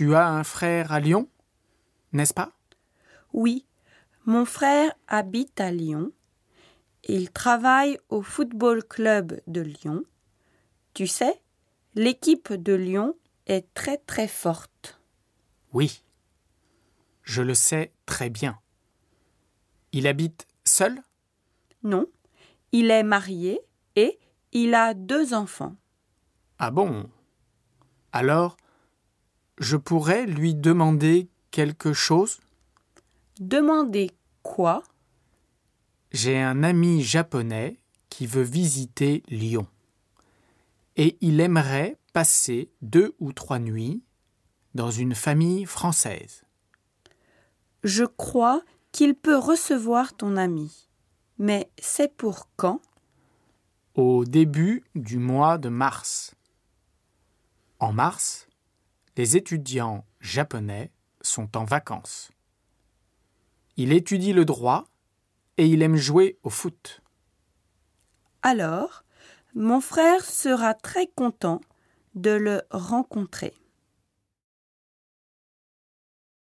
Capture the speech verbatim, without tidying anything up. Tu as un frère à Lyon, n'est-ce pas? Oui, mon frère habite à Lyon. Il travaille au football club de Lyon. Tu sais, l'équipe de Lyon est très très forte. Oui, je le sais très bien. Il habite seul? Non, il est marié et il a deux enfants. Ah bon? Alors, je pourrais lui demander quelque chose? Demander quoi? J'ai un ami japonais qui veut visiter Lyon et il aimerait passer deux ou trois nuits dans une famille française. Je crois qu'il peut recevoir ton ami, mais c'est pour quand? Au début du mois de mars. En mars, les étudiants japonais sont en vacances. Il étudie le droit et il aime jouer au foot. Alors, mon frère sera très content de le rencontrer.